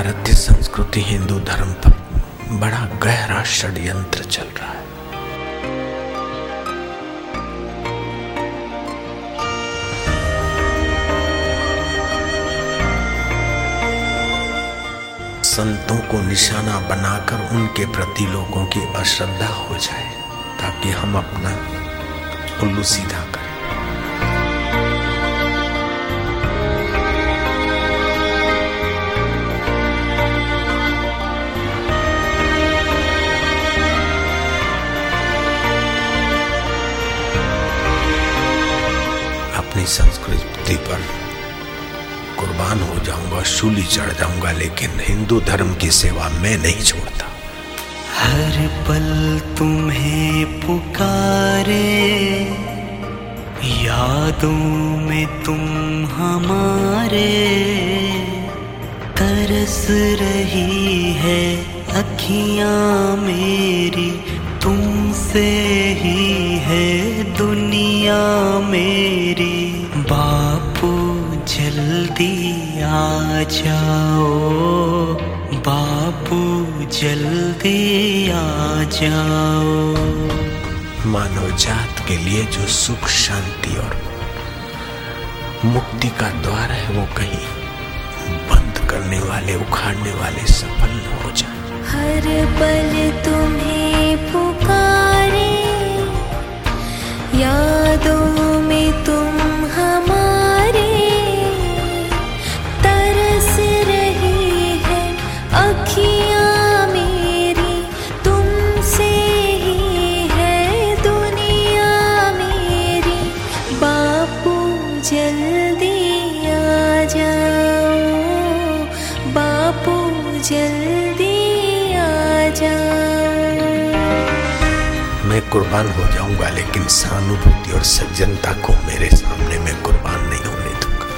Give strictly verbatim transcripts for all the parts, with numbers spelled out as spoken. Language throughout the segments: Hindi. भारतीय संस्कृति हिंदू धर्म पर बड़ा गहरा षड्यंत्र चल रहा है। संतों को निशाना बनाकर उनके प्रति लोगों की अश्रद्धा हो जाए ताकि हम अपना उल्लू सीधा करें। अपनी संस्कृति पर कुर्बान हो जाऊंगा, शूली चढ़ जाऊंगा, लेकिन हिंदू धर्म की सेवा मैं नहीं छोड़ता। हर पल तुम्हें पुकारे, यादों में तुम हमारे, तरस रही है अखियां मेरी, तुमसे ही है दुनिया मेरी। बापू जल्दी आ जाओ, बापू जल्दी आ जाओ। मानव जात के लिए जो सुख, शांति और मुक्ति का द्वार है वो कहीं बंद करने वाले, उखाड़ने वाले सफल न हो जाए। हर पल तुम्हें पुकारे, यादों में तुम हमारे, तरस रही है अखियां मेरी, तुमसे ही है दुनिया मेरी। बापू जल्दी आ जाओ, बापू जल्दी आ जाओ। मैं कुर्बान हो जाऊंगा लेकिन सहानुभूति और सज्जनता को मेरे सामने मैं कुर्बान नहीं होने दूंगा।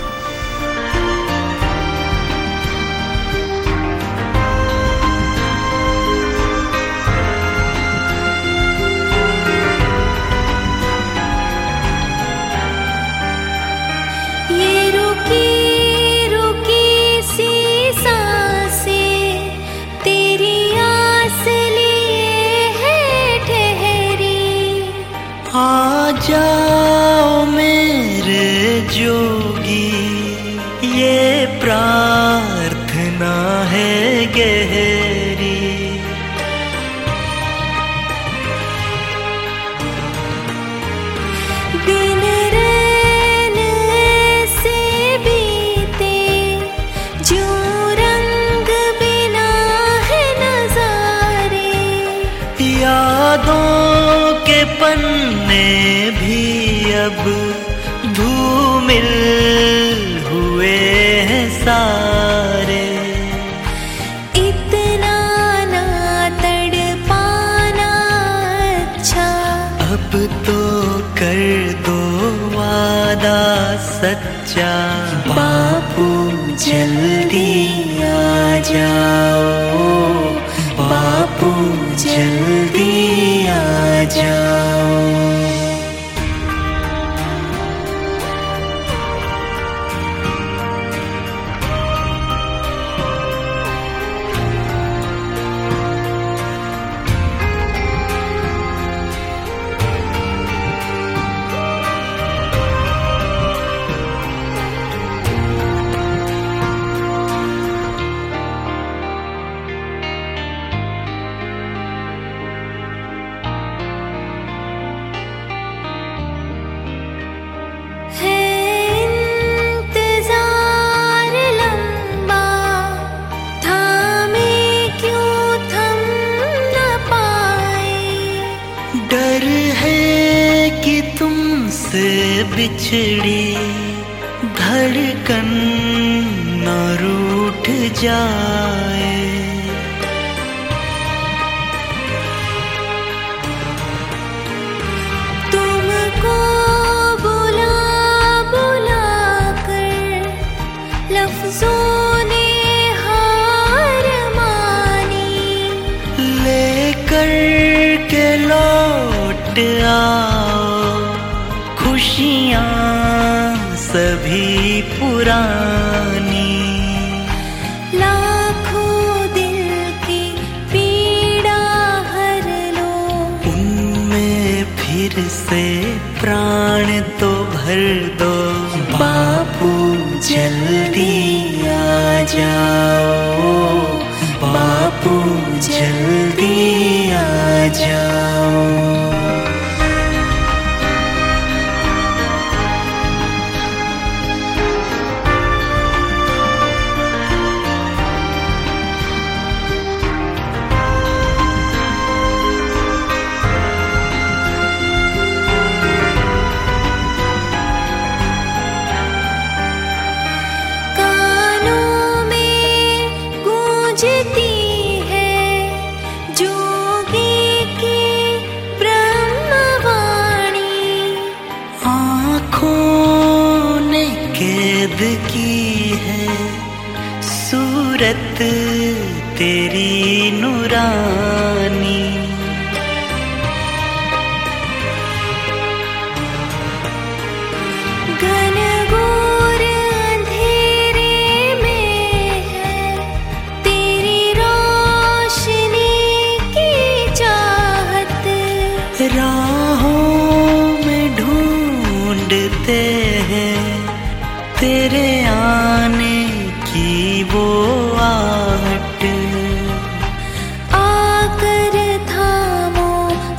ये रुकी रुकी सी सांसें तेरी आस लिए है ठहरी। आ जाओ मेरे जोगी, ये प्रार्थना है गहरी। दिन रहने से बीते जो रंग बिना है नजारे, यादों के पन्ने भी अब धूमिल हुए हैं सारे। इतना ना तड़पाना अच्छा, अब तो कर दो वादा सच्चा। बापू जल्दी आ जाओ, बापू जल्दी आ जाओ। डर है कि तुमसे बिछड़ी धड़कन न रूठ जाए। तुमको बुला बुला कर लफ्जों ने हार मानी, लेकर के लो खुशियाँ सभी पुरानी। लाखों पे प्राण तो भर दो, बापू जल्दी आ जाओ, बापू जल्दी आ जाओ। की है सूरत तेरी नूरानी, घनघोर अंधेरे में है तेरी रोशनी की चाहत, राहों में ढूंढते हैं तेरे आने की वो आहट। आकर थामो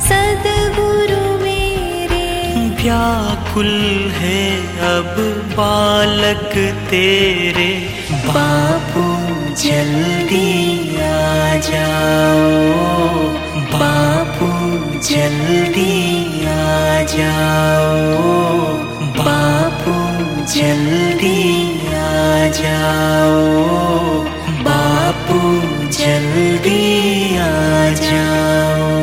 सद्गुरु मेरे, व्याकुल है अब बालक तेरे, बापू जल्दी आ जाओ, बापू जल्दी आ जाओ, बापू जल्दी आ जाओ, बापू जल्दी आ जाओ।